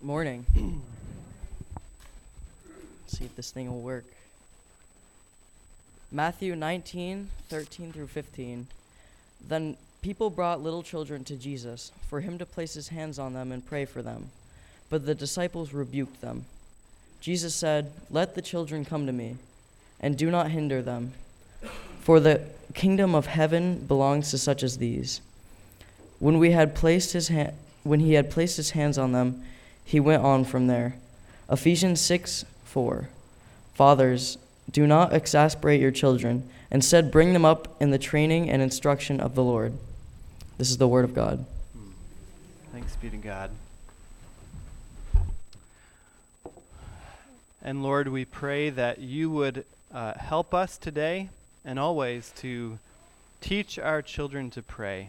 Morning. Let's see if this thing will work. Matthew 19:13-15. Then people brought little children to Jesus for him to place his hands on them and pray for them. But the disciples rebuked them. Jesus said, "Let the children come to me, and do not hinder them, for the kingdom of heaven belongs to such as these." When he had placed his hands on them, he went on from there. Ephesians 6:4. Fathers, do not exasperate your children. Instead, bring them up in the training and instruction of the Lord. This is the word of God. Thanks be to God. And Lord, we pray that you would help us today and always to teach our children to pray.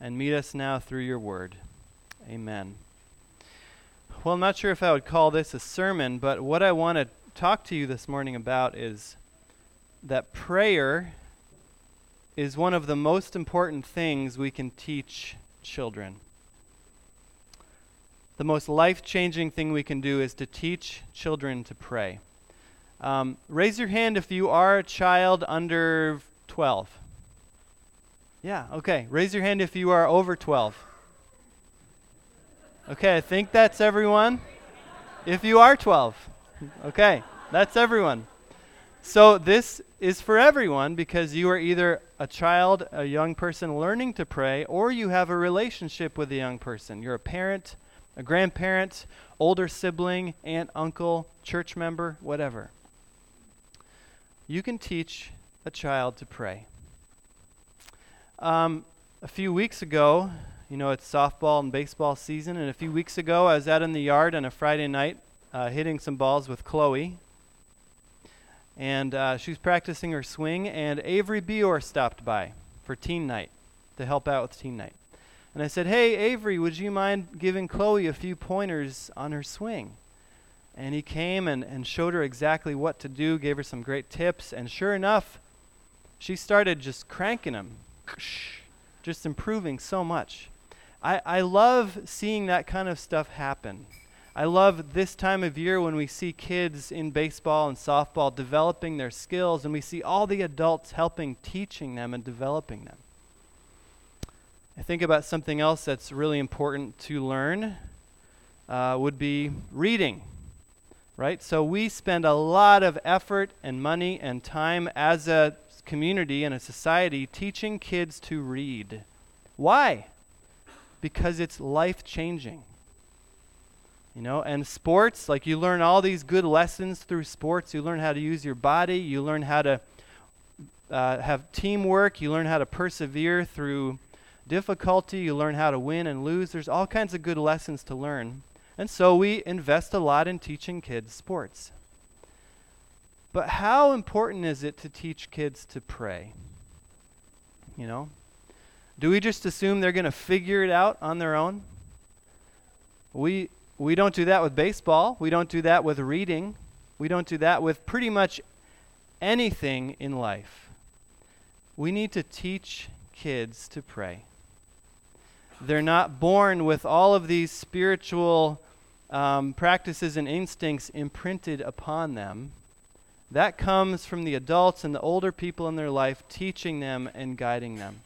And meet us now through your word. Amen. Well, I'm not sure if I would call this a sermon, but what I want to talk to you this morning about is that prayer is one of the most important things we can teach children. The most life-changing thing we can do is to teach children to pray. Raise your hand if you are a child under 12. Yeah, okay. Raise your hand if you are over 12. Okay, I think that's everyone. If you are 12. Okay, that's everyone. So this is for everyone because you are either a child, a young person learning to pray, or you have a relationship with a young person. You're a parent, a grandparent, older sibling, aunt, uncle, church member, whatever. You can teach a child to pray. A few weeks ago, you know, it's softball and baseball season, and a few weeks ago I was out in the yard on a Friday night hitting some balls with Chloe, and she was practicing her swing, and Avery Bior stopped by for teen night, to help out with teen night. And I said, "Hey, Avery, would you mind giving Chloe a few pointers on her swing?" And he came and showed her exactly what to do, gave her some great tips, and sure enough, she started just cranking them. Just improving so much. I love seeing that kind of stuff happen. I love this time of year when we see kids in baseball and softball developing their skills, and we see all the adults helping teaching them and developing them. I think about something else that's really important to learn would be reading, right? So we spend a lot of effort and money and time as a community and a society teaching kids to read. Why? Because it's life-changing. You know, and sports, like you learn all these good lessons through sports. You learn how to use your body. You learn how to have teamwork. You learn how to persevere through difficulty. You learn how to win and lose. There's all kinds of good lessons to learn. And so we invest a lot in teaching kids sports. But how important is it to teach kids to pray? You know? Do we just assume they're going to figure it out on their own? We don't do that with baseball. We don't do that with reading. We don't do that with pretty much anything in life. We need to teach kids to pray. They're not born with all of these spiritual practices and instincts imprinted upon them. That comes from the adults and the older people in their life teaching them and guiding them.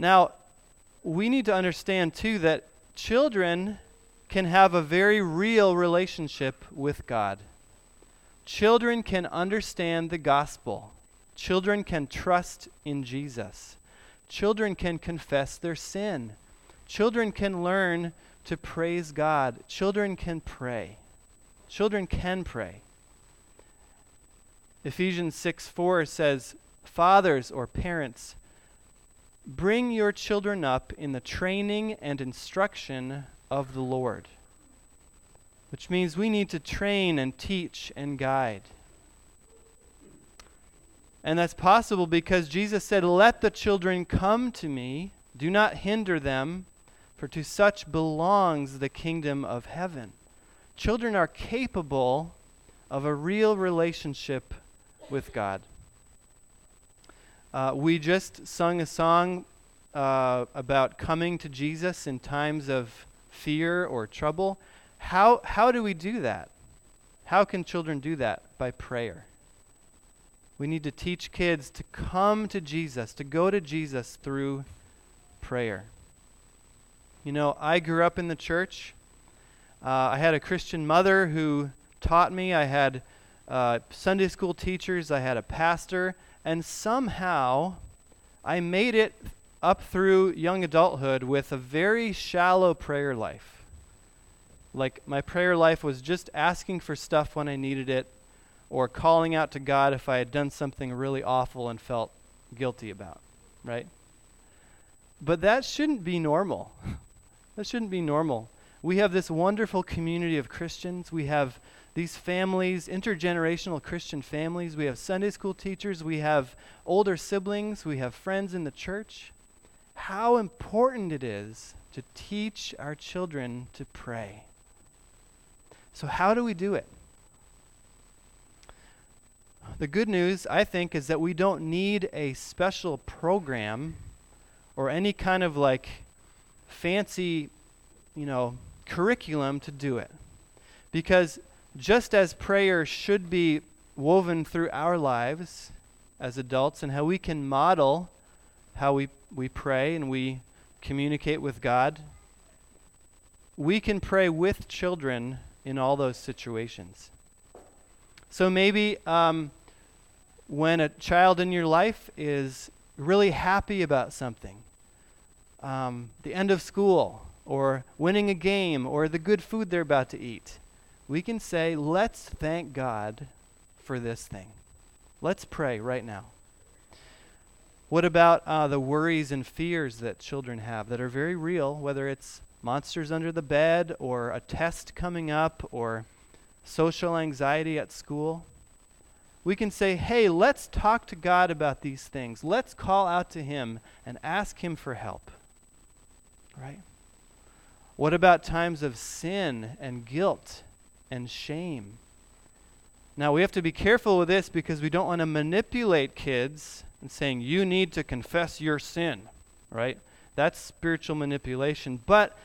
Now, we need to understand, too, that children can have a very real relationship with God. Children can understand the gospel. Children can trust in Jesus. Children can confess their sin. Children can learn to praise God. Children can pray. Children can pray. Ephesians 6:4 says, "Fathers or parents, bring your children up in the training and instruction of the Lord." Which means we need to train and teach and guide. And that's possible because Jesus said, "Let the children come to me, do not hinder them, for to such belongs the kingdom of heaven." Children are capable of a real relationship with God. We just sung a song about coming to Jesus in times of fear or trouble. How do we do that? How can children do that? By prayer. We need to teach kids to come to Jesus, to go to Jesus through prayer. You know, I grew up in the church. I had a Christian mother who taught me. I had Sunday school teachers. I had a pastor. And somehow I made it up through young adulthood with a very shallow prayer life. Like, my prayer life was just asking for stuff when I needed it, or calling out to God if I had done something really awful and felt guilty about, right? But that shouldn't be normal. That shouldn't be normal. We have this wonderful community of Christians. We have these families, intergenerational Christian families. We have Sunday school teachers. We have older siblings. We have friends in the church. How important it is to teach our children to pray. So how do we do it? The good news, I think, is that we don't need a special program or any kind of like fancy, curriculum to do it. Because just as prayer should be woven through our lives as adults and how we can model how we pray and we communicate with God, we can pray with children in all those situations. So maybe when a child in your life is really happy about something, the end of school, or winning a game, or the good food they're about to eat, we can say, let's thank God for this thing. Let's pray right now. What about the worries and fears that children have that are very real, whether it's monsters under the bed, or a test coming up, or social anxiety at school? We can say, hey, let's talk to God about these things. Let's call out to Him and ask Him for help. Right? What about times of sin and guilt and shame? Now, we have to be careful with this because we don't want to manipulate kids and saying, you need to confess your sin, right? That's spiritual manipulation. But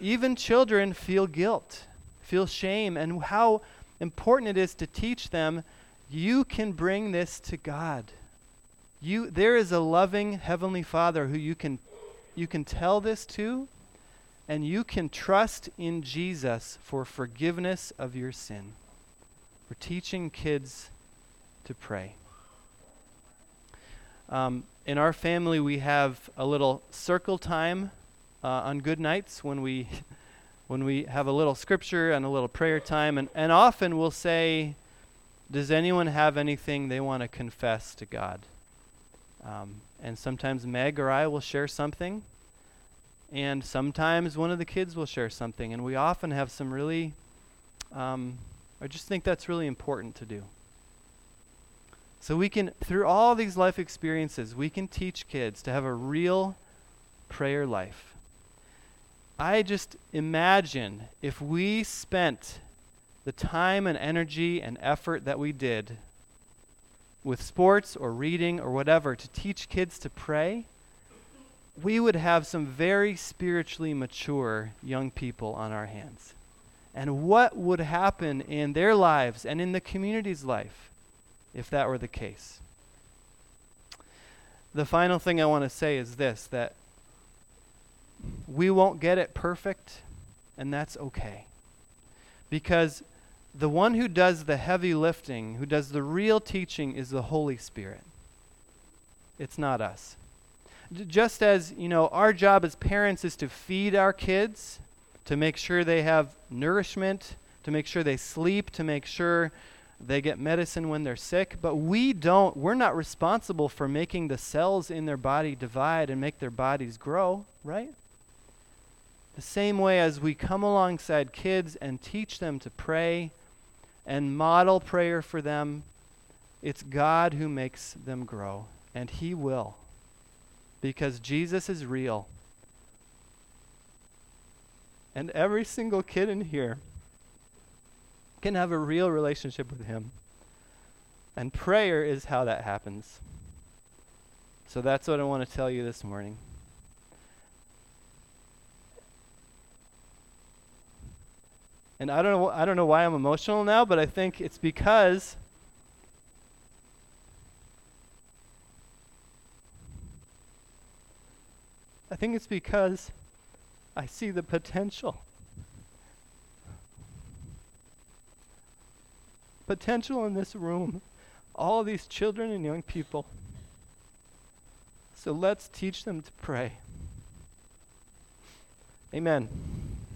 even children feel guilt, feel shame, and how important it is to teach them, you can bring this to God. There is a loving Heavenly Father who you can tell this to, and you can trust in Jesus for forgiveness of your sin. We're teaching kids to pray. In our family, we have a little circle time on good nights when we have a little scripture and a little prayer time, and often we'll say, does anyone have anything they want to confess to God? And sometimes Meg or I will share something, and sometimes one of the kids will share something, and we often have some really, I just think that's really important to do. So we can, through all these life experiences, we can teach kids to have a real prayer life. I just imagine if we spent the time and energy and effort that we did with sports or reading or whatever to teach kids to pray, we would have some very spiritually mature young people on our hands. And what would happen in their lives and in the community's life if that were the case? The final thing I want to say is this, that we won't get it perfect, and that's okay. Because the one who does the heavy lifting, who does the real teaching, is the Holy Spirit. It's not us. Just as, our job as parents is to feed our kids, to make sure they have nourishment, to make sure they sleep, to make sure they get medicine when they're sick, but we're not responsible for making the cells in their body divide and make their bodies grow, right? The same way as we come alongside kids and teach them to pray and model prayer for them, it's God who makes them grow, and He will, because Jesus is real. And every single kid in here can have a real relationship with Him. And prayer is how that happens. So that's what I want to tell you this morning. And I don't know why I'm emotional now, but I think it's because I see the potential. Potential in this room, all these children and young people. So let's teach them to pray. Amen.